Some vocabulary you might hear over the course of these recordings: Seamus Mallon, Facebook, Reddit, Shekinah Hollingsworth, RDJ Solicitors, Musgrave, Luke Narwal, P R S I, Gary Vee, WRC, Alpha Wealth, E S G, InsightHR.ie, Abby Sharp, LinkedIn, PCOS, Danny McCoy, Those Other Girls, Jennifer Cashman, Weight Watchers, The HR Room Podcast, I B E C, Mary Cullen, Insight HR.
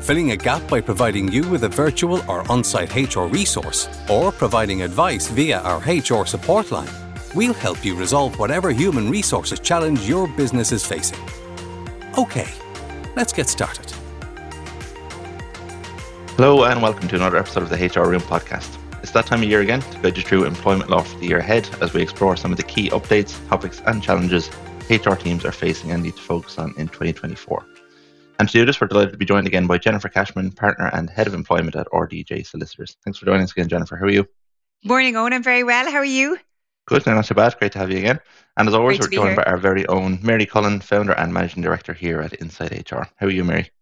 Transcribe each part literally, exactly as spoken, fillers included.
filling a gap by providing you with a virtual or on-site H R resource, or providing advice via our H R support line, we'll help you resolve whatever human resources challenge your business is facing. Okay, let's get started. Hello and welcome to another episode of the H R Room Podcast. It's that time of year again to guide you through employment law for the year ahead as we explore some of the key updates, topics and challenges H R teams are facing and need to focus on in twenty twenty-four. And to do this, we're delighted to be joined again by Jennifer Cashman, partner and head of employment at R D J Solicitors. Thanks for joining us again, Jennifer. How are you? Morning, Owen. I'm very well. How are you? Good. No, not too bad. Great to have you again. And as always, Great we're joined here. by our very own Mary Cullen, founder and managing director here at Insight H R. How are you, Mary?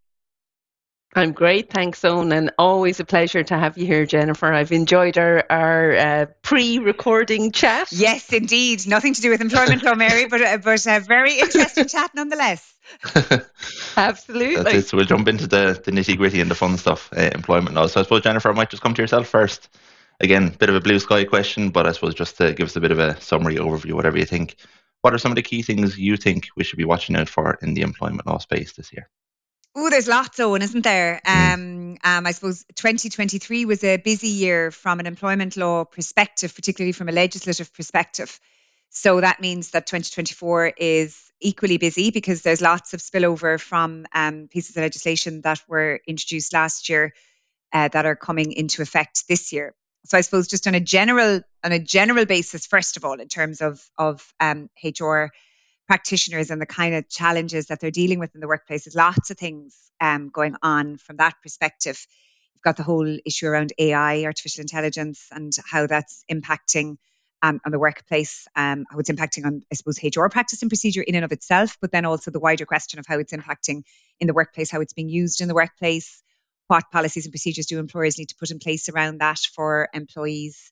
I'm great, thanks, Owen, and always a pleasure to have you here, Jennifer. I've enjoyed our, our uh, pre-recording chat. Yes, indeed. Nothing to do with employment though, Mary, but, uh, but a very interesting chat nonetheless. Absolutely. That's it. So we'll jump into the, the nitty-gritty and the fun stuff, uh, employment law. So I suppose, Jennifer, I might just come to yourself first. Again, bit of a blue sky question, but I suppose just to give us a bit of a summary, overview, whatever you think. What are some of the key things you think we should be watching out for in the employment law space this year? Oh, there's lots, Owen, isn't there? Um, um, I suppose twenty twenty-three was a busy year from an employment law perspective, particularly from a legislative perspective. So that means that twenty twenty-four is equally busy because there's lots of spillover from um, pieces of legislation that were introduced last year uh, that are coming into effect this year. So I suppose just on a general on a general basis, first of all, in terms of of um, H R practitioners and the kind of challenges that they're dealing with in the workplace. There's lots of things um, going on from that perspective. You've got the whole issue around A I, artificial intelligence, and how that's impacting um, on the workplace, um, how it's impacting on, I suppose, H R practice and procedure in and of itself, but then also the wider question of how it's impacting in the workplace, how it's being used in the workplace, what policies and procedures do employers need to put in place around that for employees.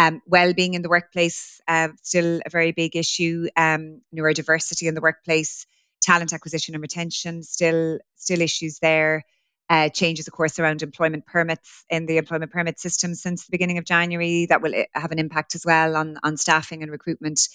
Um, well-being in the workplace, uh, still a very big issue. Um, neurodiversity in the workplace, talent acquisition and retention, still still issues there. Uh, changes, of course, around employment permits in the employment permit system since the beginning of January. That will have an impact as well on, on staffing and recruitment.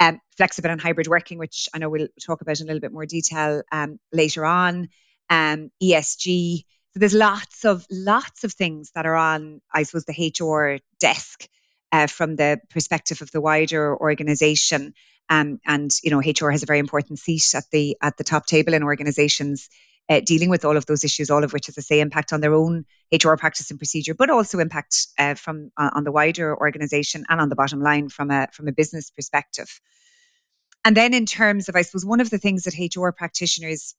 Um, flexible and hybrid working, which I know we'll talk about in a little bit more detail um, later on. Um, E S G. So there's lots of lots of things that are on, I suppose, the H R desk. Uh, from the perspective of the wider organisation, um, and you know, H R has a very important seat at the at the top table in organisations uh, dealing with all of those issues, all of which, as I say, impact on their own H R practice and procedure, but also impact uh, from uh, on the wider organisation and on the bottom line from a from a business perspective. And then, in terms of, I suppose, one of the things that H R practitioners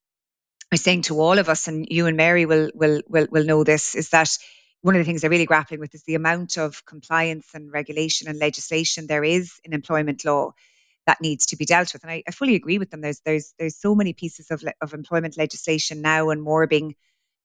are saying to all of us, and you and Mary will will will, will know this, is that. One of the things they're really grappling with is the amount of compliance and regulation and legislation there is in employment law that needs to be dealt with. And I, I fully agree with them. There's there's there's so many pieces of, le- of employment legislation now and more being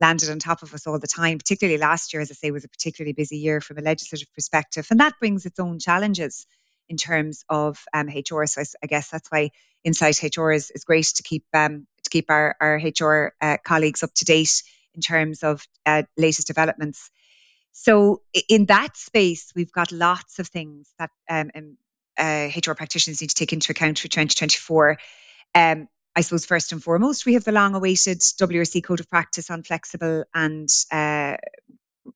landed on top of us all the time, particularly last year, as I say, was a particularly busy year from a legislative perspective. And that brings its own challenges in terms of um, H R. So I, I guess that's why Insight H R is, is great to keep um, to keep our, our H R uh, colleagues up to date in terms of uh, latest developments. So in that space, we've got lots of things that um, uh, H R practitioners need to take into account for twenty twenty-four. Um, I suppose first and foremost, we have the long-awaited W R C Code of Practice on flexible and uh,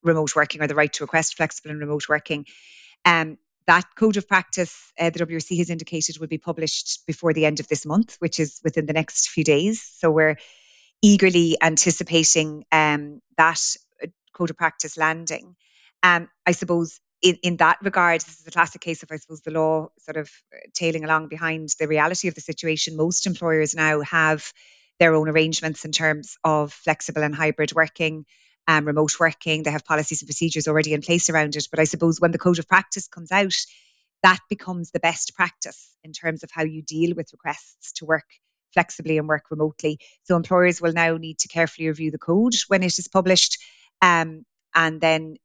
remote working, or the right to request flexible and remote working. Um, that Code of Practice, uh, the W R C has indicated, will be published before the end of this month, which is within the next few days. So we're eagerly anticipating um, that Code of Practice landing. Um, I suppose in, in that regard, this is a classic case of, I suppose, the law sort of tailing along behind the reality of the situation. Most employers now have their own arrangements in terms of flexible and hybrid working, um, remote working. They have policies and procedures already in place around it. But I suppose when the Code of Practice comes out, that becomes the best practice in terms of how you deal with requests to work flexibly and work remotely. So employers will now need to carefully review the code when it is published, um, and then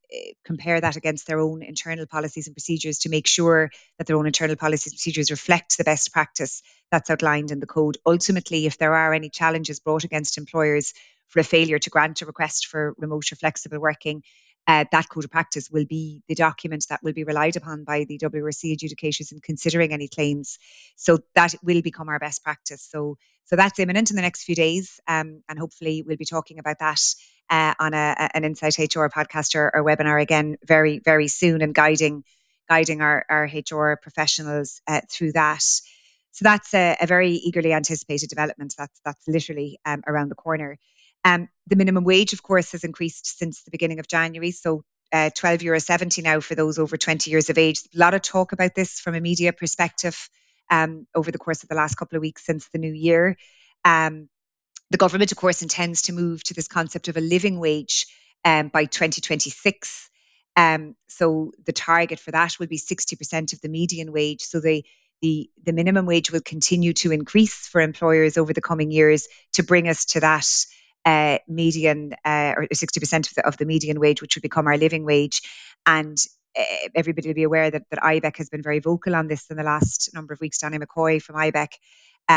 compare that against their own internal policies and procedures to make sure that their own internal policies and procedures reflect the best practice that's outlined in the code. Ultimately, if there are any challenges brought against employers for a failure to grant a request for remote or flexible working, Uh, that code of practice will be the document that will be relied upon by the W R C adjudicators in considering any claims. So that will become our best practice. So so that's imminent in the next few days. Um, and hopefully we'll be talking about that uh, on a, an Insight H R podcast or, or webinar again very, very soon, and guiding guiding our, our H R professionals uh, through that. So that's a, a very eagerly anticipated development. That's, that's literally um, around the corner. Um, the minimum wage, of course, has increased since the beginning of January. So uh, twelve euro seventy now for those over twenty years of age. A lot of talk about this from a media perspective um, over the course of the last couple of weeks since the new year. Um, the government, of course, intends to move to this concept of a living wage um, by twenty twenty-six. Um, so the target for that will be sixty percent of the median wage. So they The, the minimum wage will continue to increase for employers over the coming years to bring us to that uh, median uh, or sixty percent of the, of the median wage, which would become our living wage. And uh, everybody will be aware that, that I B E C has been very vocal on this in the last number of weeks. Danny McCoy from I B E C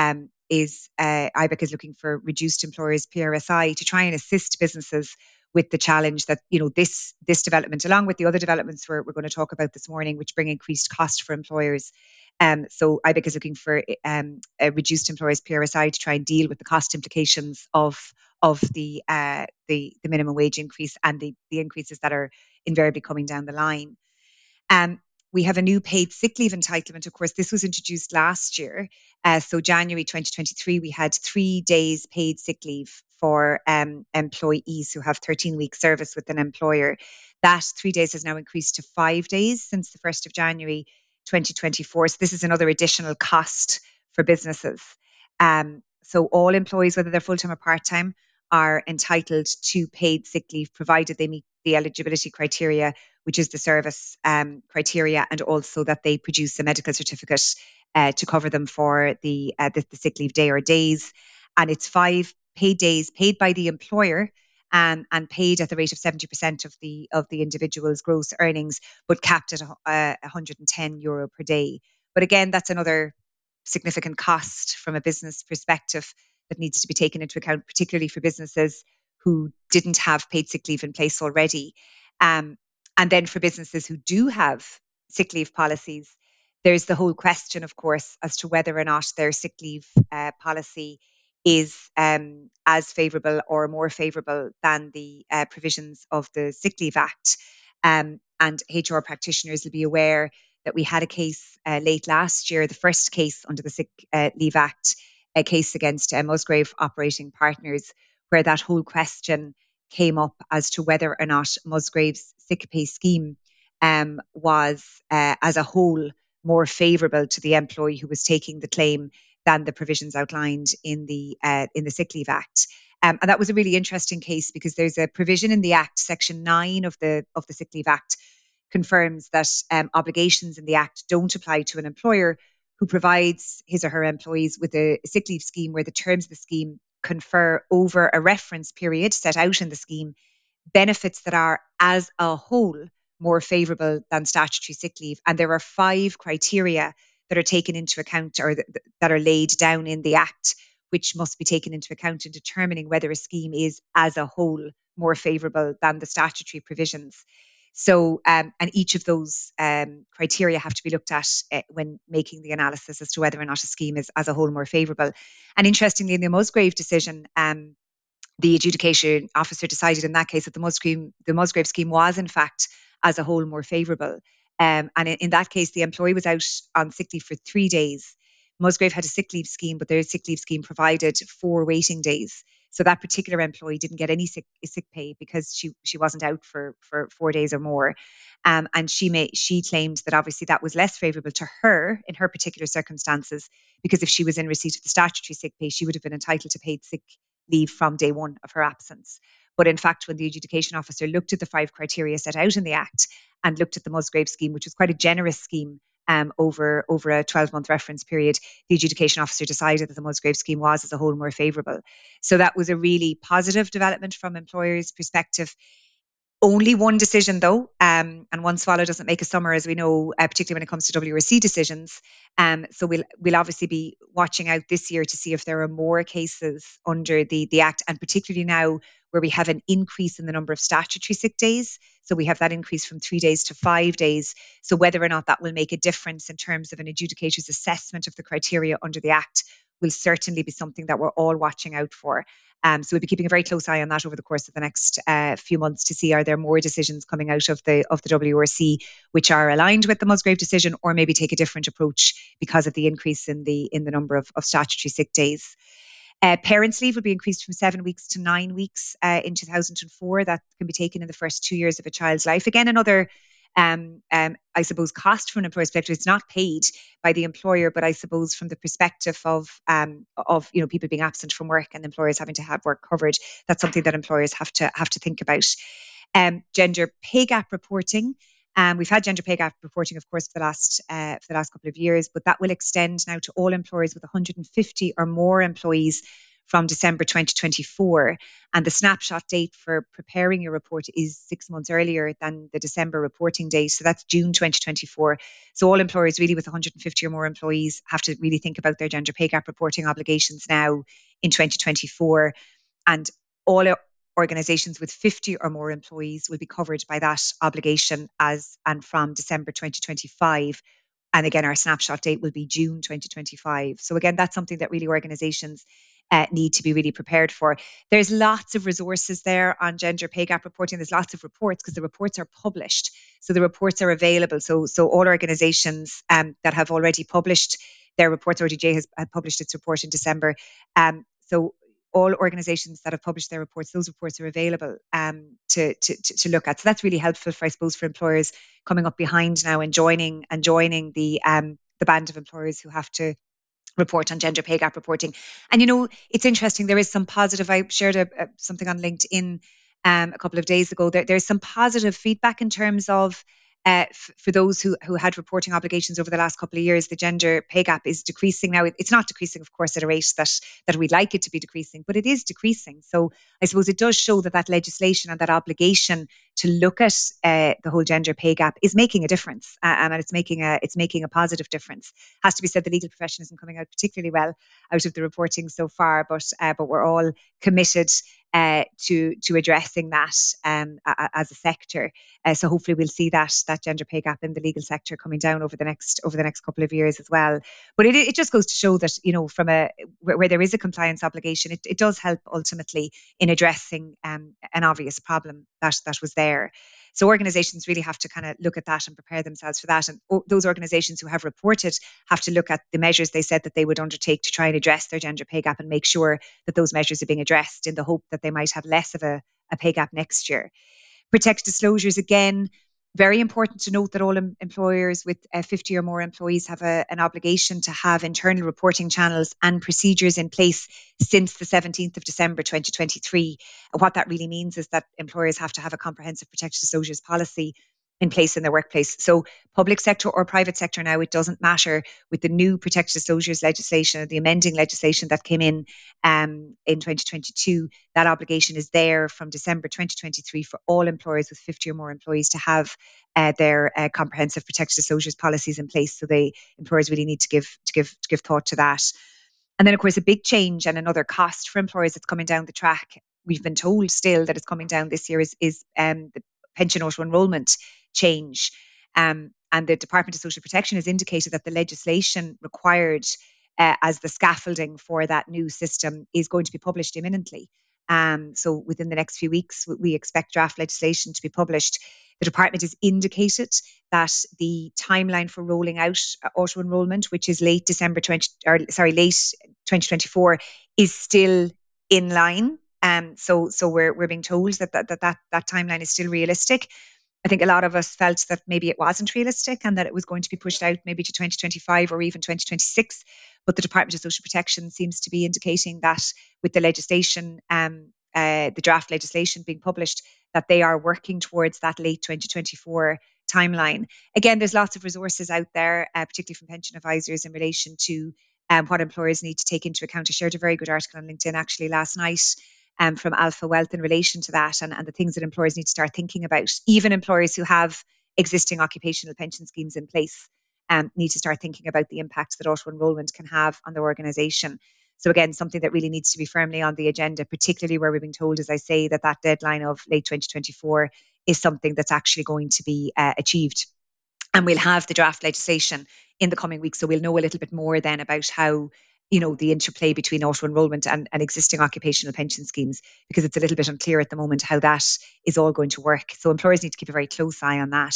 um, is uh, I B E C is looking for reduced employers' P R S I to try and assist businesses with the challenge that, you know, this this development, along with the other developments we're, we're going to talk about this morning, which bring increased cost for employers. Um, so I B E C is looking for um, a reduced employers' P R S I to try and deal with the cost implications of of the uh, the, the minimum wage increase and the, the increases that are invariably coming down the line. Um, we have a new paid sick leave entitlement. Of course, this was introduced last year. Uh, so January twenty twenty-three, we had three days paid sick leave for um, employees who have thirteen week service with an employer. That three days has now increased to five days since the first of January twenty twenty-four. So this is another additional cost for businesses. Um, so all employees, whether they're full-time or part-time, are entitled to paid sick leave, provided they meet the eligibility criteria, which is the service um, criteria, and also that they produce a medical certificate uh, to cover them for the, uh, the the sick leave day or days. And it's five paid days paid by the employer Um, and paid at the rate of seventy percent of the of the individual's gross earnings, but capped at uh, one hundred ten euro per day. But again, that's another significant cost from a business perspective that needs to be taken into account, particularly for businesses who didn't have paid sick leave in place already. Um, and then for businesses who do have sick leave policies, there's the whole question, of course, as to whether or not their sick leave uh, policy is um, as favourable or more favourable than the uh, provisions of the Sick Leave Act. Um, and H R practitioners will be aware that we had a case uh, late last year, the first case under the Sick uh, Leave Act, a case against uh, Musgrave Operating Partners, where that whole question came up as to whether or not Musgrave's sick pay scheme um, was, uh, as a whole, more favourable to the employee who was taking the claim than the provisions outlined in the uh, in the Sick Leave Act. Um, and that was a really interesting case because there's a provision in the Act, Section nine of the of the Sick Leave Act, confirms that um, obligations in the Act don't apply to an employer who provides his or her employees with a sick leave scheme where the terms of the scheme confer over a reference period set out in the scheme benefits that are as a whole more favourable than statutory sick leave. And there are five criteria that are taken into account or th- that are laid down in the Act, which must be taken into account in determining whether a scheme is as a whole more favourable than the statutory provisions. So, um, and each of those um, criteria have to be looked at uh, when making the analysis as to whether or not a scheme is as a whole more favourable. And interestingly, in the Musgrave decision, um, the adjudication officer decided in that case that the Musgrave, the Musgrave scheme was in fact as a whole more favourable. Um, and in, in that case, the employee was out on sick leave for three days. Musgrave had a sick leave scheme, but their sick leave scheme provided four waiting days. So that particular employee didn't get any sick, sick pay because she, she wasn't out for, for four days or more. Um, and she may, she claimed that obviously that was less favourable to her in her particular circumstances, because if she was in receipt of the statutory sick pay, she would have been entitled to paid sick leave from day one of her absence. But in fact, when the adjudication officer looked at the five criteria set out in the Act and looked at the Musgrave scheme, which was quite a generous scheme um, over over a twelve-month reference period, the adjudication officer decided that the Musgrave scheme was as a whole more favourable. So that was a really positive development from employers' perspective. Only one decision, though, um, and one swallow doesn't make a summer, as we know, uh, particularly when it comes to W R C decisions. Um, so we'll we'll obviously be watching out this year to see if there are more cases under the, the Act, and particularly now where we have an increase in the number of statutory sick days. So we have that increase from three days to five days. So whether or not that will make a difference in terms of an adjudicator's assessment of the criteria under the Act will certainly be something that we're all watching out for. Um, so we'll be keeping a very close eye on that over the course of the next uh, few months to see, are there more decisions coming out of the of the W R C which are aligned with the Musgrave decision, or maybe take a different approach because of the increase in the in the number of, of statutory sick days. Uh, parents' leave will be increased from seven weeks to nine weeks uh, in two thousand four. That can be taken in the first two years of a child's life. Again, another Um, um, I suppose, cost from an employer's perspective. It's not paid by the employer, but I suppose from the perspective of um, of you know people being absent from work and employers having to have work coverage, that's something that employers have to have to think about. Um, gender pay gap reporting. Um, we've had gender pay gap reporting, of course, for the last uh, for the last couple of years, but that will extend now to all employers with one hundred fifty or more employees from December twenty twenty-four. And the snapshot date for preparing your report is six months earlier than the December reporting date. So that's June twenty twenty-four. So all employers really with one hundred fifty or more employees have to really think about their gender pay gap reporting obligations now in twenty twenty-four. And all organisations with fifty or more employees will be covered by that obligation as and from December twenty twenty-five. And again, our snapshot date will be June twenty twenty-five. So again, that's something that really organisations Uh, need to be really prepared for. There's lots of resources there on gender pay gap reporting. There's lots of reports because the reports are published. So the reports are available. So so all organisations um, that have already published their reports, R D J has, has published its report in December. Um, so all organisations that have published their reports, those reports are available um, to, to to look at. So that's really helpful for, I suppose, for employers coming up behind now and joining and joining the um, the band of employers who have to report on gender pay gap reporting. And, you know, it's interesting. There is some positive. I shared a, a, something on LinkedIn um, a couple of days ago. There, there's some positive feedback in terms of uh, f- for those who, who had reporting obligations over the last couple of years, the gender pay gap is decreasing now. It, it's not decreasing, of course, at a rate that, that we'd like it to be decreasing, but it is decreasing. So I suppose it does show that that legislation and that obligation to look at uh, the whole gender pay gap is making a difference, um, and it's making a it's making a positive difference. Has to be said, the legal profession isn't coming out particularly well out of the reporting so far, but uh, but we're all committed Uh, to to addressing that um, a, a, as a sector, uh, so hopefully we'll see that that gender pay gap in the legal sector coming down over the next over the next couple of years as well. But it it just goes to show that, you know, from a where, where there is a compliance obligation, it, it does help ultimately in addressing um, an obvious problem that that was there. So organisations really have to kind of look at that and prepare themselves for that. And o- those organisations who have reported have to look at the measures they said that they would undertake to try and address their gender pay gap and make sure that those measures are being addressed in the hope that they might have less of a, a pay gap next year. Protect disclosures, again, very important to note that all em- employers with uh, fifty or more employees have a, an obligation to have internal reporting channels and procedures in place since the seventeenth of December twenty twenty-three. And what that really means is that employers have to have a comprehensive protected disclosures policy in place in their workplace. So public sector or private sector now, it doesn't matter. With the new protected disclosures legislation, the amending legislation that came in um, in twenty twenty-two, that obligation is there from December twenty twenty-three for all employers with fifty or more employees to have uh, their uh, comprehensive protected disclosures policies in place. So the employers really need to give to give to give thought to that. And then, of course, a big change and another cost for employers that's coming down the track. We've been told still that it's coming down this year is is um, the pension auto-enrollment change. Um, and the Department of Social Protection has indicated that the legislation required uh, as the scaffolding for that new system is going to be published imminently. Um, so within the next few weeks, we expect draft legislation to be published. The department has indicated that the timeline for rolling out auto enrolment, which is late December twenty, or sorry, late twenty twenty-four, is still in line. Um, so, so we're we're being told that that that that, that timeline is still realistic. I think a lot of us felt that maybe it wasn't realistic and that it was going to be pushed out maybe to twenty twenty-five or even twenty twenty-six. But the Department of Social Protection seems to be indicating that with the legislation, um, uh, the draft legislation being published, that they are working towards that late twenty twenty-four timeline. Again, there's lots of resources out there, uh, particularly from pension advisors in relation to um, what employers need to take into account. I shared a very good article on LinkedIn actually last night um, from Alpha Wealth in relation to that and, and the things that employers need to start thinking about. Even employers who have existing occupational pension schemes in place um, need to start thinking about the impact that auto-enrollment can have on their organisation. So again, something that really needs to be firmly on the agenda, particularly where we've been told, as I say, that that deadline of late twenty twenty-four is something that's actually going to be uh, achieved. And we'll have the draft legislation in the coming weeks, so we'll know a little bit more then about how, you know, the interplay between auto-enrollment and, and existing occupational pension schemes, because it's a little bit unclear at the moment how that is all going to work. So employers need to keep a very close eye on that.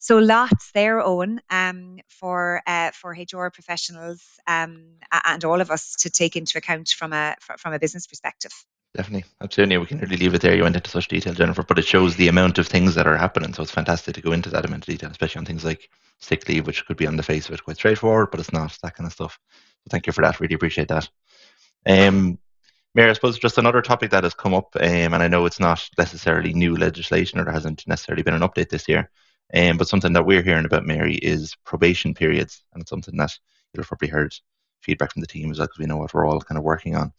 So lots there, Owen, um, for uh, for H R professionals um, and all of us to take into account from a from a business perspective. Definitely, absolutely. We can really leave it there. You went into such detail, Jennifer, but it shows the amount of things that are happening. So it's fantastic to go into that amount of detail, especially on things like sick leave, which could be on the face of it quite straightforward, but it's not, that kind of stuff. So thank you for that. Really appreciate that. Um, Mary, I suppose just another topic that has come up, um, and I know it's not necessarily new legislation or there hasn't necessarily been an update this year, Um, but something that we're hearing about, Mary, is probation periods. And it's something that you'll have probably heard feedback from the team as well, because we know what we're all kind of working on.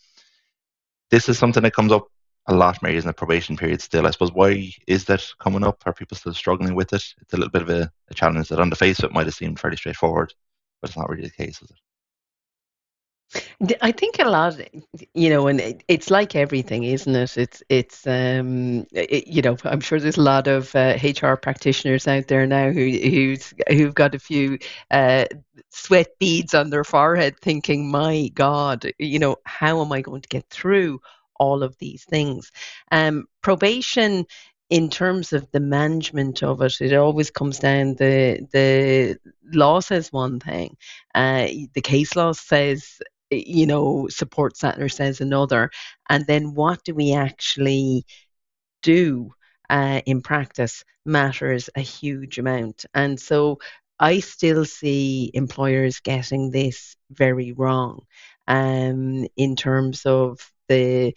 This is something that comes up a lot, Mary, isn't it? Probation period still. I suppose, why is that coming up? Are people still struggling with it? It's a little bit of a, a challenge that on the face of it might have seemed fairly straightforward, but it's not really the case, is it? I think a lot, you know, and it, it's like everything, isn't it? It's, it's, um, it, you know, I'm sure there's a lot of uh, H R practitioners out there now who, who's, who've got a few uh, sweat beads on their forehead, thinking, "My God, you know, how am I going to get through all of these things?" Um, probation. In terms of the management of it, it always comes down, the the law says one thing, uh, the case law says, you know, support settler says another, and then what do we actually do uh, in practice matters a huge amount. And so I still see employers getting this very wrong um, in terms of the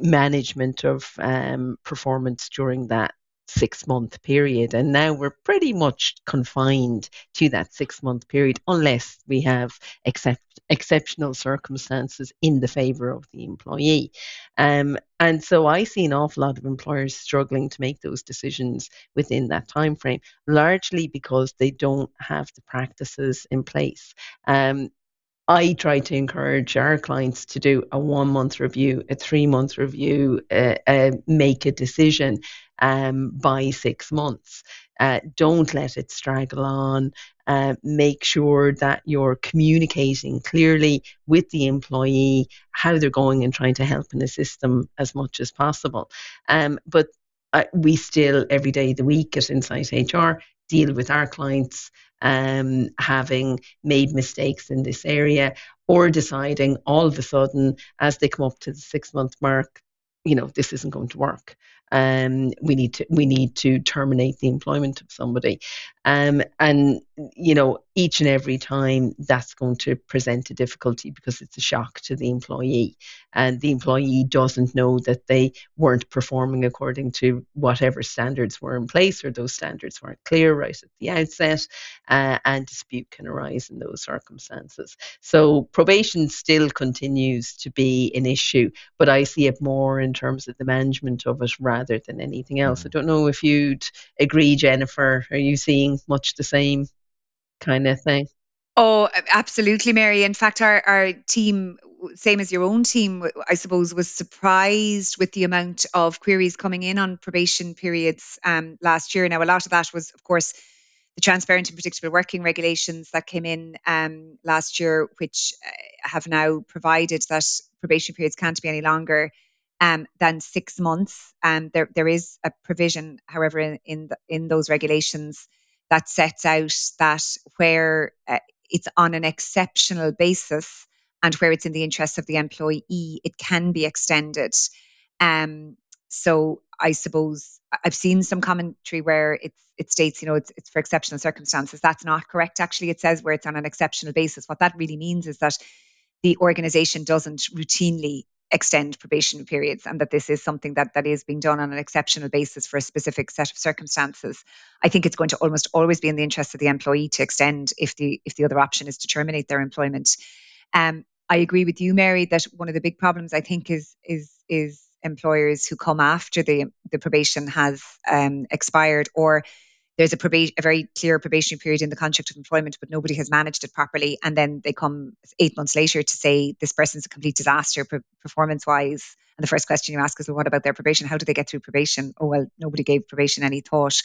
management of um, performance during that six-month period. And now we're pretty much confined to that six-month period unless we have except, exceptional circumstances in the favour of the employee. Um, and so I see an awful lot of employers struggling to make those decisions within that time frame, largely because they don't have the practices in place. Um, I try to encourage our clients to do a one-month review, a three-month review, uh, uh, make a decision um, by six months. Uh, don't let it straggle on. Uh, make sure that you're communicating clearly with the employee how they're going and trying to help and assist them as much as possible. Um, but uh, we still, every day of the week at Insight H R, deal with our clients um, having made mistakes in this area, or deciding all of a sudden as they come up to the six-month mark, you know, this isn't going to work. Um, we need to we need to terminate the employment of somebody. Um, and, you know, each and every time that's going to present a difficulty because it's a shock to the employee. And the employee doesn't know that they weren't performing according to whatever standards were in place, or those standards weren't clear right at the outset. Uh, and dispute can arise in those circumstances. So probation still continues to be an issue, but I see it more in terms of the management of it rather rather than anything else. I don't know if you'd agree, Jennifer. Are you seeing much the same kind of thing? Oh, absolutely, Mary. In fact, our, our team, same as your own team, I suppose, was surprised with the amount of queries coming in on probation periods um, last year. Now, a lot of that was, of course, the transparent and predictable working regulations that came in um, last year, which have now provided that probation periods can't be any longer Um, than six months. Um, there, there is a provision, however, in in, the, in those regulations that sets out that where uh, it's on an exceptional basis and where it's in the interests of the employee, it can be extended. Um, so I suppose I've seen some commentary where it's, it states, you know, it's, it's for exceptional circumstances. That's not correct, actually. It says where it's on an exceptional basis. What that really means is that the organisation doesn't routinely extend probation periods, and that this is something that, that is being done on an exceptional basis for a specific set of circumstances. I think it's going to almost always be in the interest of the employee to extend if the if the other option is to terminate their employment. Um, I agree with you, Mary, that one of the big problems I think is is is employers who come after the the probation has um, expired, or there's a, probation, a very clear probation period in the contract of employment, but nobody has managed it properly. And then they come eight months later to say, this person's a complete disaster pre- performance-wise. And the first question you ask is, well, what about their probation? How do they get through probation? Oh, well, nobody gave probation any thought.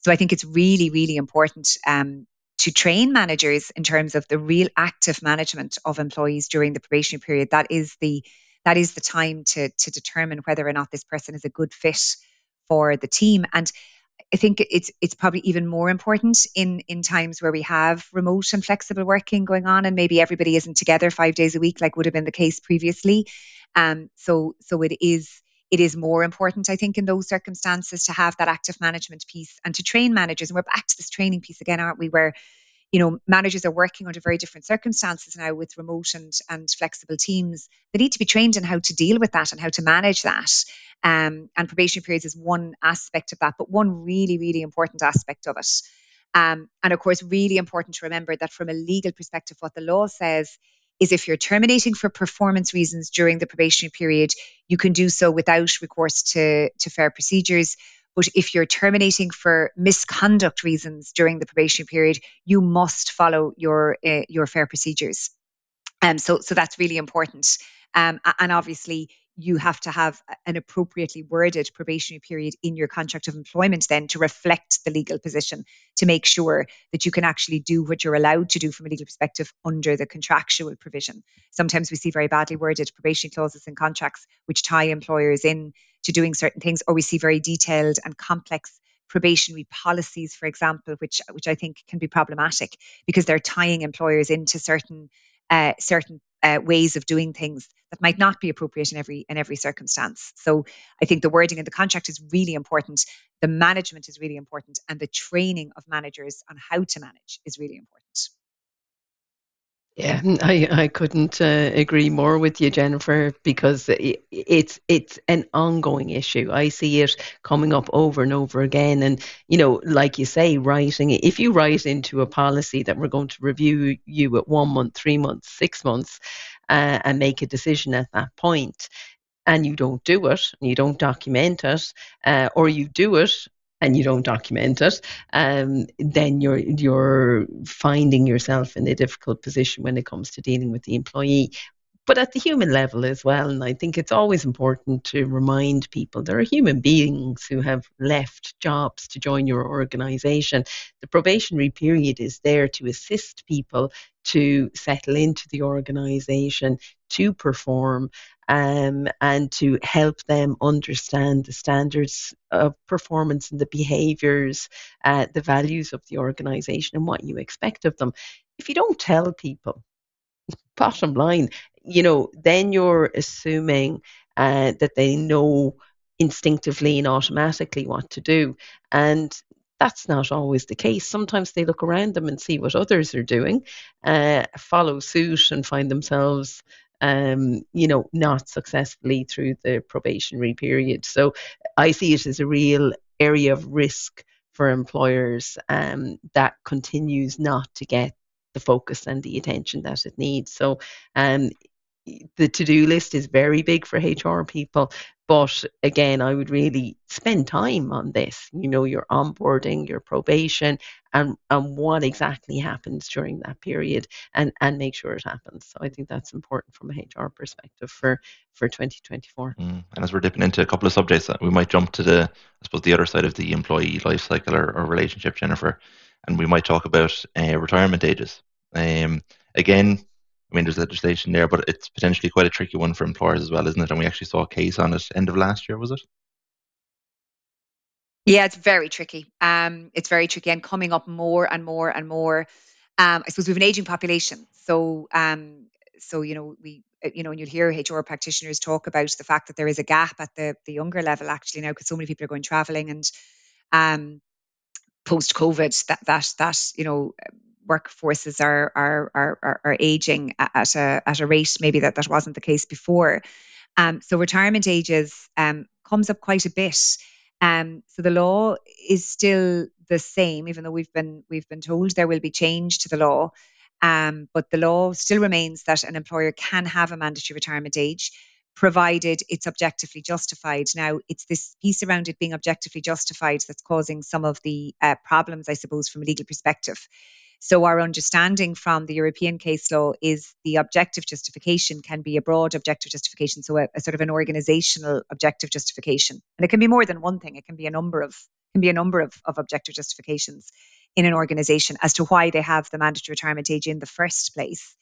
So I think it's really, really important um, to train managers in terms of the real active management of employees during the probation period. That is the that is the time to to determine whether or not this person is a good fit for the team. And I think it's it's probably even more important in, in times where we have remote and flexible working going on, and maybe everybody isn't together five days a week like would have been the case previously. Um, so so it is it is more important, I think, in those circumstances to have that active management piece and to train managers. And we're back to this training piece again, aren't we? Where, you know, managers are working under very different circumstances now with remote and, and flexible teams. They need to be trained in how to deal with that and how to manage that. Um, and probation periods is one aspect of that, but one really, really important aspect of it. Um, and of course, really important to remember that from a legal perspective, what the law says is if you're terminating for performance reasons during the probationary period, you can do so without recourse to, to fair procedures. But if you're terminating for misconduct reasons during the probationary period, you must follow your uh, your fair procedures. Um, so, so that's really important. Um, and obviously, you have to have an appropriately worded probationary period in your contract of employment then to reflect the legal position, to make sure that you can actually do what you're allowed to do from a legal perspective under the contractual provision. Sometimes we see very badly worded probation clauses in contracts which tie employers in to doing certain things, or we see very detailed and complex probationary policies, for example, which which I think can be problematic because they're tying employers into certain uh, certain Uh, ways of doing things that might not be appropriate in every in every circumstance. So I think the wording in the contract is really important. The management is really important, and the training of managers on how to manage is really important. Yeah, I, I couldn't uh, agree more with you, Jennifer, because it, it's it's an ongoing issue. I see it coming up over and over again. And, you know, like you say, writing, if you write into a policy that we're going to review you at one month, three months, six months, uh, and make a decision at that point, and you don't do it, and you don't document it, uh, or you do it, and you don't document it, um, then you're you're finding yourself in a difficult position when it comes to dealing with the employee. But at the human level as well, and I think it's always important to remind people there are human beings who have left jobs to join your organisation. The probationary period is there to assist people to settle into the organisation, to perform, um, and to help them understand the standards of performance and the behaviours, uh, the values of the organisation and what you expect of them. If you don't tell people, bottom line, you know, then you're assuming uh, that they know instinctively and automatically what to do. And that's not always the case. Sometimes they look around them and see what others are doing, uh, follow suit and find themselves, um, you know, not successfully through the probationary period. So I see it as a real area of risk for employers um, that continues not to get the focus and the attention that it needs. So um, the to-do list is very big for H R people. But again, I would really spend time on this, you know, your onboarding, your probation, and, and what exactly happens during that period, and, and make sure it happens. So I think that's important from a H R perspective for, for twenty twenty-four. Mm. And as we're dipping into a couple of subjects, we might jump to the, I suppose, the other side of the employee life cycle or, or relationship, Jennifer. And we might talk about uh, retirement ages. Um, again, I mean, there's legislation there, but it's potentially quite a tricky one for employers as well, isn't it? And we actually saw a case on it end of last year, was it? Yeah, it's very tricky. Um, it's very tricky and coming up more and more and more. Um, I suppose we have an aging population. So, um, so you know, we, you know, and you'll hear H R practitioners talk about the fact that there is a gap at the, the younger level actually now because so many people are going traveling and, um, post-COVID, that that that you know, workforces are are are are, are aging at a at a rate maybe that, that wasn't the case before, Um, so retirement ages um, comes up quite a bit. Um, so the law is still the same, even though we've been we've been told there will be change to the law. Um, but the law still remains that an employer can have a mandatory retirement age, provided it's objectively justified. Now, it's this piece around it being objectively justified that's causing some of the uh, problems, I suppose, from a legal perspective. So our understanding from the European case law is the objective justification can be a broad objective justification, so a, a sort of an organisational objective justification. And it can be more than one thing. It can be a number of can be a number of, of objective justifications in an organisation as to why they have the mandatory retirement age in the first place.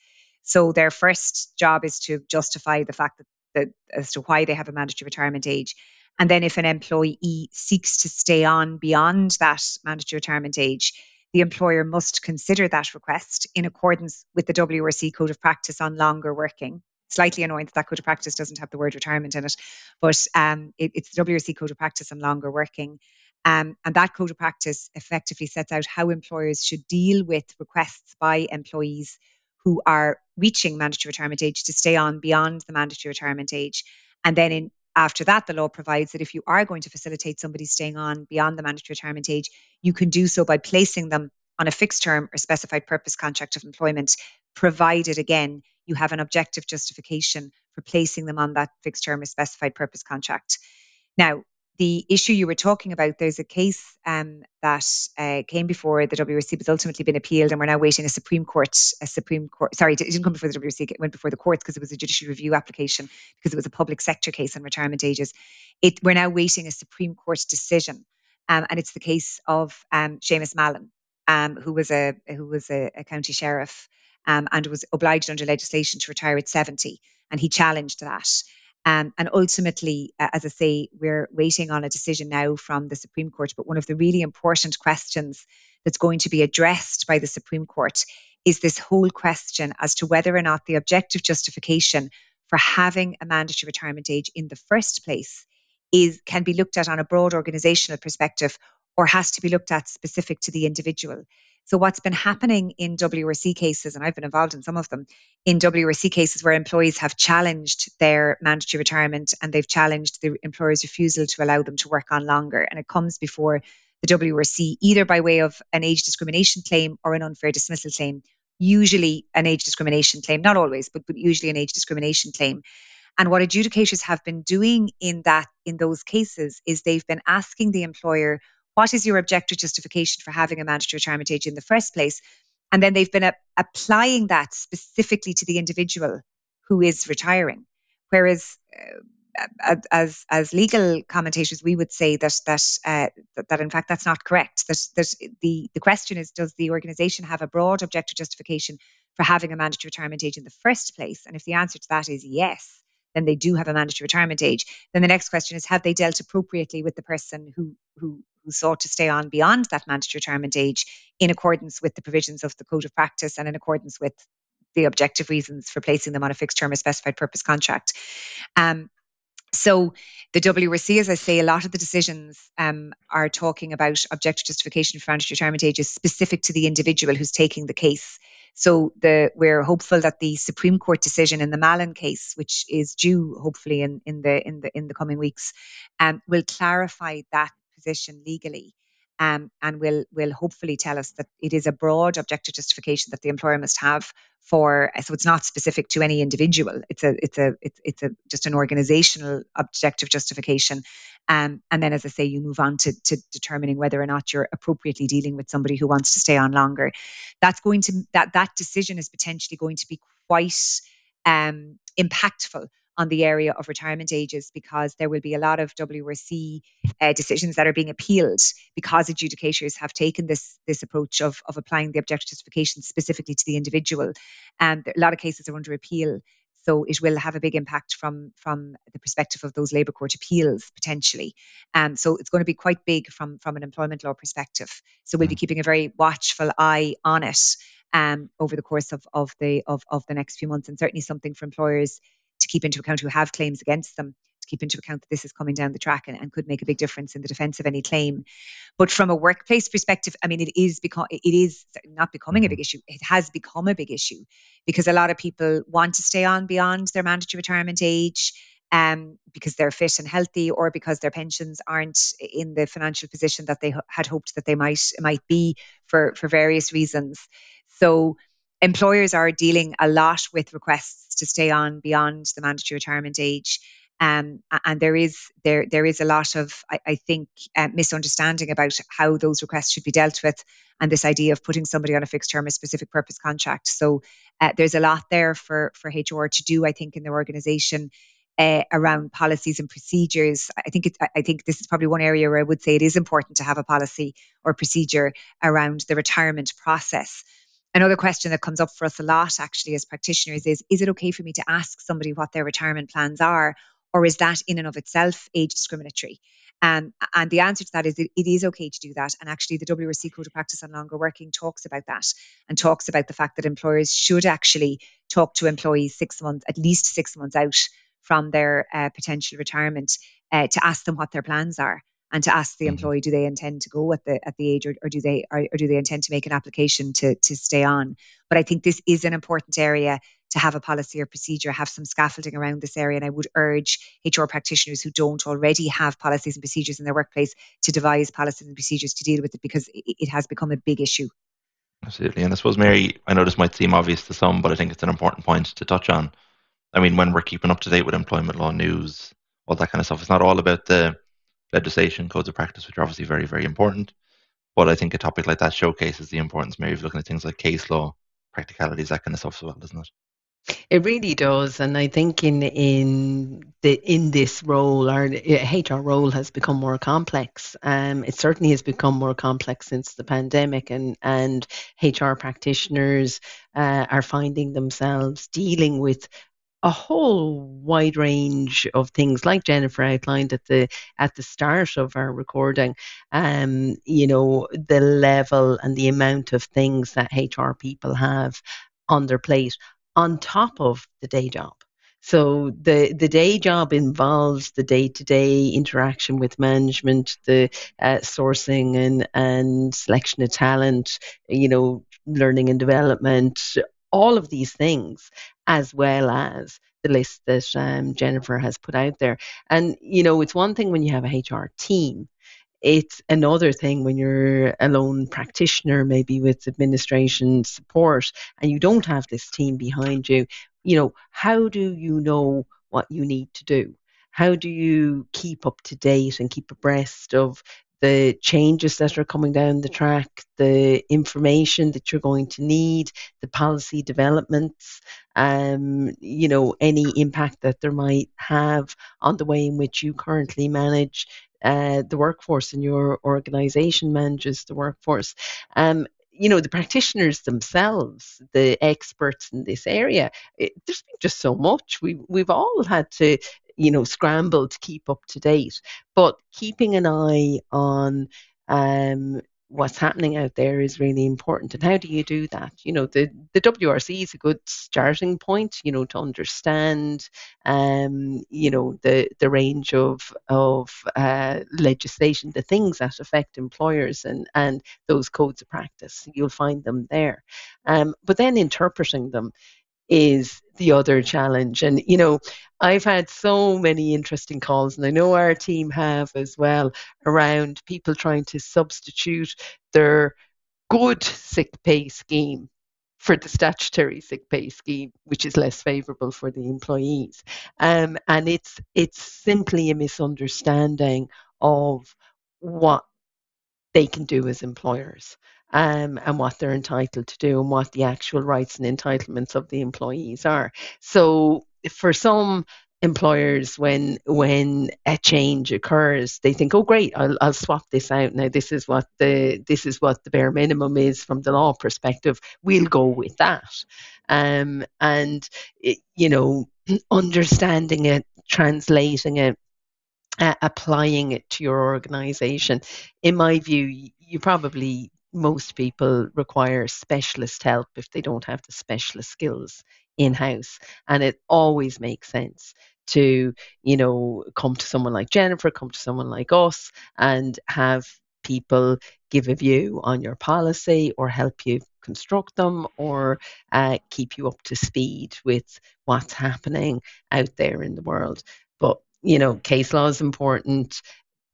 So their first job is to justify the fact that as to why they have a mandatory retirement age. And then if an employee seeks to stay on beyond that mandatory retirement age, the employer must consider that request in accordance with the W R C Code of Practice on longer working. Slightly annoying that that Code of Practice doesn't have the word retirement in it, but um, it, it's the W R C Code of Practice on longer working. Um, and that Code of Practice effectively sets out how employers should deal with requests by employees who are reaching mandatory retirement age to stay on beyond the mandatory retirement age. And then in, after that, the law provides that if you are going to facilitate somebody staying on beyond the mandatory retirement age, you can do so by placing them on a fixed term or specified purpose contract of employment, provided, again, you have an objective justification for placing them on that fixed term or specified purpose contract. Now, the issue you were talking about, there's a case um, that uh, came before the W R C, but ultimately been appealed, and we're now waiting a Supreme Court, a Supreme Court, sorry, it didn't come before the W R C, it went before the courts because it was a judicial review application, because it was a public sector case on retirement ages. It, we're now waiting a Supreme Court decision, um, and it's the case of um, Seamus Mallon, um, who was a who was a, a county sheriff um, and was obliged under legislation to retire at seventy, and he challenged that. Um, and ultimately, uh, as I say, we're waiting on a decision now from the Supreme Court. But one of the really important questions that's going to be addressed by the Supreme Court is this whole question as to whether or not the objective justification for having a mandatory retirement age in the first place is can be looked at on a broad organisational perspective or has to be looked at specific to the individual. So what's been happening in W R C cases, and I've been involved in some of them, in W R C cases where employees have challenged their mandatory retirement and they've challenged the employer's refusal to allow them to work on longer. And it comes before the W R C, either by way of an age discrimination claim or an unfair dismissal claim, usually an age discrimination claim, not always, but, but usually an age discrimination claim. And what adjudicators have been doing in that, in those cases is they've been asking the employer, what is your objective justification for having a mandatory retirement age in the first place? And then they've been a- applying that specifically to the individual who is retiring. Whereas uh, as as legal commentators, we would say that that uh, that, that in fact that's not correct. That, that the, the question is, does the organisation have a broad objective justification for having a mandatory retirement age in the first place? And if the answer to that is yes, then they do have a mandatory retirement age. Then the next question is, have they dealt appropriately with the person who who who sought to stay on beyond that mandatory retirement age in accordance with the provisions of the Code of Practice and in accordance with the objective reasons for placing them on a fixed term or specified purpose contract. Um, so the W R C, as I say, a lot of the decisions um, are talking about objective justification for mandatory retirement ages specific to the individual who's taking the case. So the, we're hopeful that the Supreme Court decision in the Mallon case, which is due hopefully in, in the in the in the coming weeks, um, will clarify that position legally, um, and will will hopefully tell us that it is a broad objective justification that the employer must have for. So it's not specific to any individual. It's a it's a it's it's a just an organisational objective justification, um, and then as I say, you move on to to determining whether or not you're appropriately dealing with somebody who wants to stay on longer. That's going to that that decision is potentially going to be quite um, impactful on the area of retirement ages, because there will be a lot of W R C uh, decisions that are being appealed because adjudicators have taken this this approach of, of applying the objective justification specifically to the individual. And a lot of cases are under appeal. So it will have a big impact from, from the perspective of those Labour Court appeals, potentially. Um, so it's going to be quite big from, from an employment law perspective. So we'll be keeping a very watchful eye on it um, over the course of, of, the, of, of the next few months, and certainly something for employers to keep into account who have claims against them, to keep into account that this is coming down the track and, and could make a big difference in the defence of any claim. But from a workplace perspective, I mean, it is beco- it is not becoming a big issue. It has become a big issue because a lot of people want to stay on beyond their mandatory retirement age. um, because they're fit and healthy, or because their pensions aren't in the financial position that they had hoped that they might might be for, for various reasons. So employers are dealing a lot with requests to stay on beyond the mandatory retirement age. Um, and there is there there is a lot of, I, I think, uh, misunderstanding about how those requests should be dealt with, and this idea of putting somebody on a fixed term, a specific purpose contract. So uh, there's a lot there for, for H R to do, I think, in their organisation uh, around policies and procedures. I think it, I think this is probably one area where I would say it is important to have a policy or procedure around the retirement process. Another question that comes up for us a lot, actually, as practitioners is, is it okay for me to ask somebody what their retirement plans are? Or is that in and of itself age discriminatory? Um, and the answer to that is that it is okay to do that. And actually the W R C Code of Practice on Longer Working talks about that, and talks about the fact that employers should actually talk to employees six months, at least six months out from their uh, potential retirement uh, to ask them what their plans are, and to ask the employee, do they intend to go at the at the age, or, or do they or, or do they intend to make an application to to stay on? But I think this is an important area to have a policy or procedure, have some scaffolding around this area. And I would urge H R practitioners who don't already have policies and procedures in their workplace to devise policies and procedures to deal with it, because it has become a big issue. Absolutely. And I suppose, Mary, I know this might seem obvious to some, but I think it's an important point to touch on. I mean, when we're keeping up to date with employment law news, all that kind of stuff, it's not all about the legislation, codes of practice, which are obviously very, very important. But I think a topic like that showcases the importance, Mary, of looking at things like case law, practicalities, that kind of stuff as well, doesn't it? It really does, and I think in in the in this role, our H R role has become more complex. Um, it certainly has become more complex since the pandemic, and and H R practitioners uh, are finding themselves dealing with a whole wide range of things, like Jennifer outlined at the at the start of our recording. Um, you know, the level and the amount of things that H R people have on their plate, on top of the day job. So the, the day job involves the day-to-day interaction with management, the uh, sourcing and, and selection of talent, you know, learning and development, all of these things, as well as the list that um, Jennifer has put out there. And, you know, it's one thing when you have a H R team. It's another thing when you're a lone practitioner, maybe with administration support, and you don't have this team behind you. You know, how do you know what you need to do? How do you keep up to date and keep abreast of the changes that are coming down the track, the information that you're going to need, the policy developments, um, you know, any impact that there might have on the way in which you currently manage Uh, the workforce, and your organization manages the workforce. Um, you know, the practitioners themselves, the experts in this area, it, there's been just so much. We, we've all had to, you know, scramble to keep up to date. But keeping an eye on um, what's happening out there is really important. And how do you do that? You know, the, the W R C is a good starting point, you know, to understand, um, you know, the, the range of of uh, legislation, the things that affect employers, and, and those codes of practice. You'll find them there. Um, but then interpreting them is the other challenge. And, you know, I've had so many interesting calls, and I know our team have as well, around people trying to substitute their good sick pay scheme for the statutory sick pay scheme, which is less favourable for the employees. Um, and it's it's simply a misunderstanding of what they can do as employers. Um, and what they're entitled to do, and what the actual rights and entitlements of the employees are. So for some employers, when when a change occurs, they think, oh great, I'll I'll swap this out. Now this is what the this is what the bare minimum is from the law perspective. We'll go with that. Um, and it, you know, understanding it, translating it, uh, applying it to your organisation. In my view, you probably most people require specialist help if they don't have the specialist skills in-house. And it always makes sense to, you know, come to someone like Jennifer, come to someone like us, and have people give a view on your policy, or help you construct them, or uh, keep you up to speed with what's happening out there in the world. But, you know, case law is important.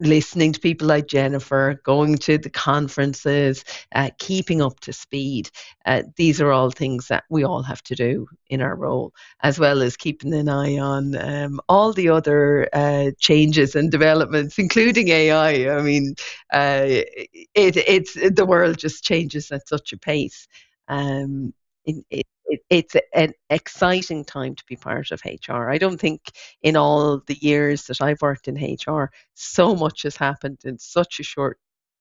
Listening to people like Jennifer, going to the conferences, uh, keeping up to speed. Uh, these are all things that we all have to do in our role, as well as keeping an eye on um, all the other uh, changes and developments, including A I. I mean, uh, it, it's the world just changes at such a pace. Um, it, it, It's an exciting time to be part of H R. I don't think in all the years that I've worked in H R, so much has happened in such a short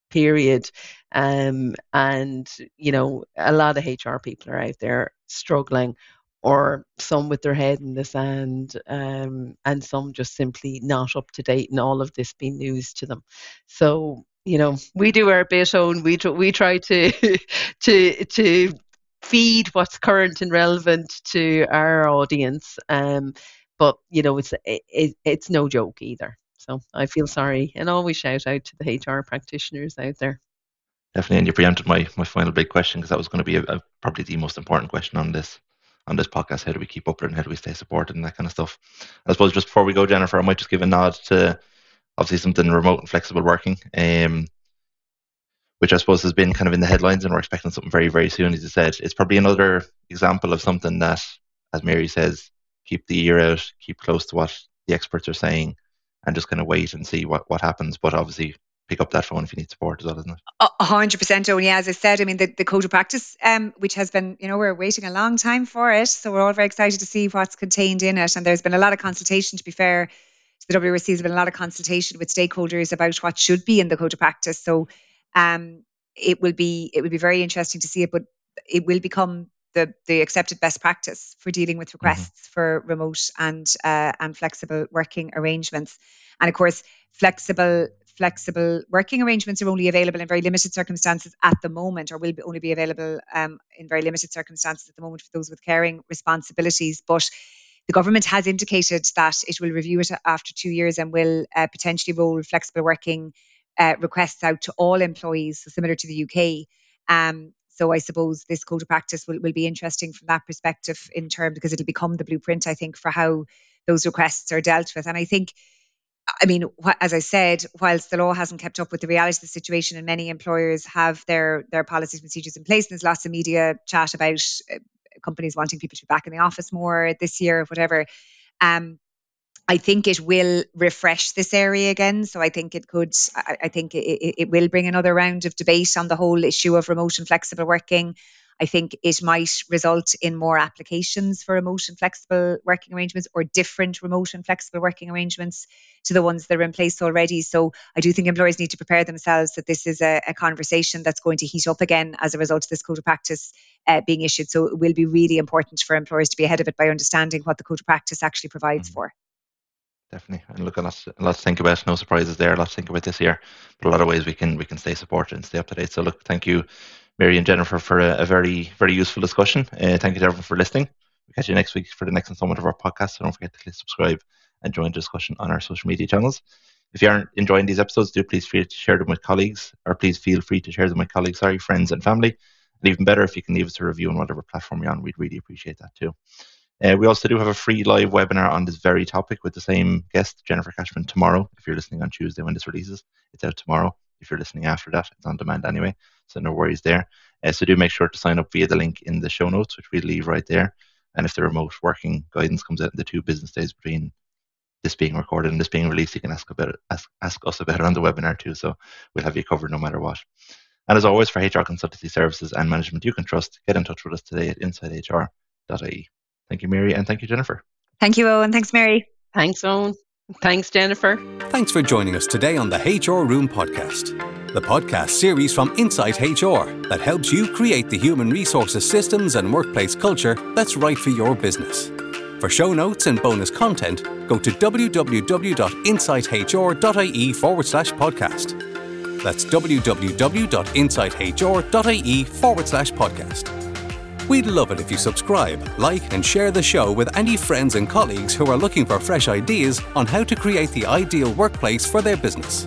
period. Um, and, you know, a lot of H R people are out there struggling, or some with their head in the sand, um, and some just simply not up to date, and all of this being news to them. So, you know, we do our bit, own. We, we try to, to, to, feed what's current and relevant to our audience, um but you know it's it, it's no joke either, so I feel sorry, and always shout out to the H R practitioners out there. Definitely, and you preempted my my final big question, because that was going to be a, a, probably the most important question on this on this podcast: how do we keep up with it, and how do we stay supported, and that kind of stuff. I suppose just before we go, Jennifer, I might just give a nod to obviously something remote and flexible working, um which I suppose has been kind of in the headlines, and we're expecting something very, very soon, as you said. It's probably another example of something that, as Mary says, keep the ear out, keep close to what the experts are saying, and just kind of wait and see what, what happens. But obviously, pick up that phone if you need support as well, isn't it? A hundred percent, Tony. As I said, I mean, the, the code of practice, um, which has been, you know, we're waiting a long time for it. So we're all very excited to see what's contained in it. And there's been a lot of consultation, to be fair. The W R C has been a lot of consultation with stakeholders about what should be in the code of practice. So Um, it will be it will be very interesting to see it, but it will become the the accepted best practice for dealing with requests mm-hmm. for remote and uh, and flexible working arrangements. And of course, flexible flexible working arrangements are only available in very limited circumstances at the moment, or will be only be available um, in very limited circumstances at the moment for those with caring responsibilities. But the government has indicated that it will review it after two years and will uh, potentially roll flexible working Uh, requests out to all employees, so similar to the U K. Um, so I suppose this code of practice will, will be interesting from that perspective, in terms, because it'll become the blueprint, I think, for how those requests are dealt with. And I think, I mean, wh- as I said, whilst the law hasn't kept up with the reality of the situation, and many employers have their their policies and procedures in place, and there's lots of media chat about uh, companies wanting people to be back in the office more this year or whatever. Um, I think it will refresh this area again. So I think it could, I, I think it, it will bring another round of debate on the whole issue of remote and flexible working. I think it might result in more applications for remote and flexible working arrangements, or different remote and flexible working arrangements to the ones that are in place already. So I do think employers need to prepare themselves that this is a, a conversation that's going to heat up again as a result of this code of practice uh, being issued. So it will be really important for employers to be ahead of it by understanding what the code of practice actually provides mm-hmm. for. Definitely, and look, a lot, a lot to think about. No surprises there. A lot to think about this year, but a lot of ways we can we can stay supported and stay up to date. So, look, thank you, Mary and Jennifer, for a, a very very useful discussion. Uh, thank you to everyone for listening. We'll catch you next week for the next installment of our podcast. So don't forget to click subscribe and join the discussion on our social media channels. If you aren't enjoying these episodes, do please feel free to share them with colleagues, or please feel free to share them with colleagues, sorry, friends and family. And even better, if you can leave us a review on whatever platform you're on, we'd really appreciate that too. Uh, we also do have a free live webinar on this very topic with the same guest, Jennifer Cashman, tomorrow. If you're listening on Tuesday when this releases, it's out tomorrow. If you're listening after that, it's on demand anyway, so no worries there. Uh, so do make sure to sign up via the link in the show notes, which we leave right there. And if the remote working guidance comes out in the two business days between this being recorded and this being released, you can ask about it, ask, ask us about it on the webinar too. So we'll have you covered no matter what. And as always, for H R consultancy services and management you can trust, get in touch with us today at insight h r dot i e. Thank you, Mary, and thank you, Jennifer. Thank you, Owen. Thanks, Mary. Thanks, Owen. Thanks, Jennifer. Thanks for joining us today on the H R Room Podcast, the podcast series from Insight H R that helps you create the human resources systems and workplace culture that's right for your business. For show notes and bonus content, go to www.insighthr.ie forward slash podcast. That's www.insighthr.ie forward slash podcast. We'd love it if you subscribe, like, and share the show with any friends and colleagues who are looking for fresh ideas on how to create the ideal workplace for their business.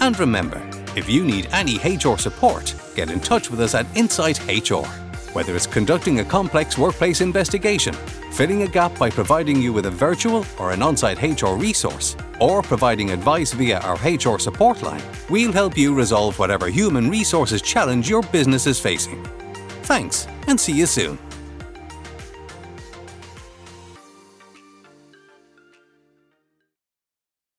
And remember, if you need any H R support, get in touch with us at Insight H R. Whether it's conducting a complex workplace investigation, filling a gap by providing you with a virtual or an on-site H R resource, or providing advice via our H R support line, we'll help you resolve whatever human resources challenge your business is facing. Thanks, and see you soon.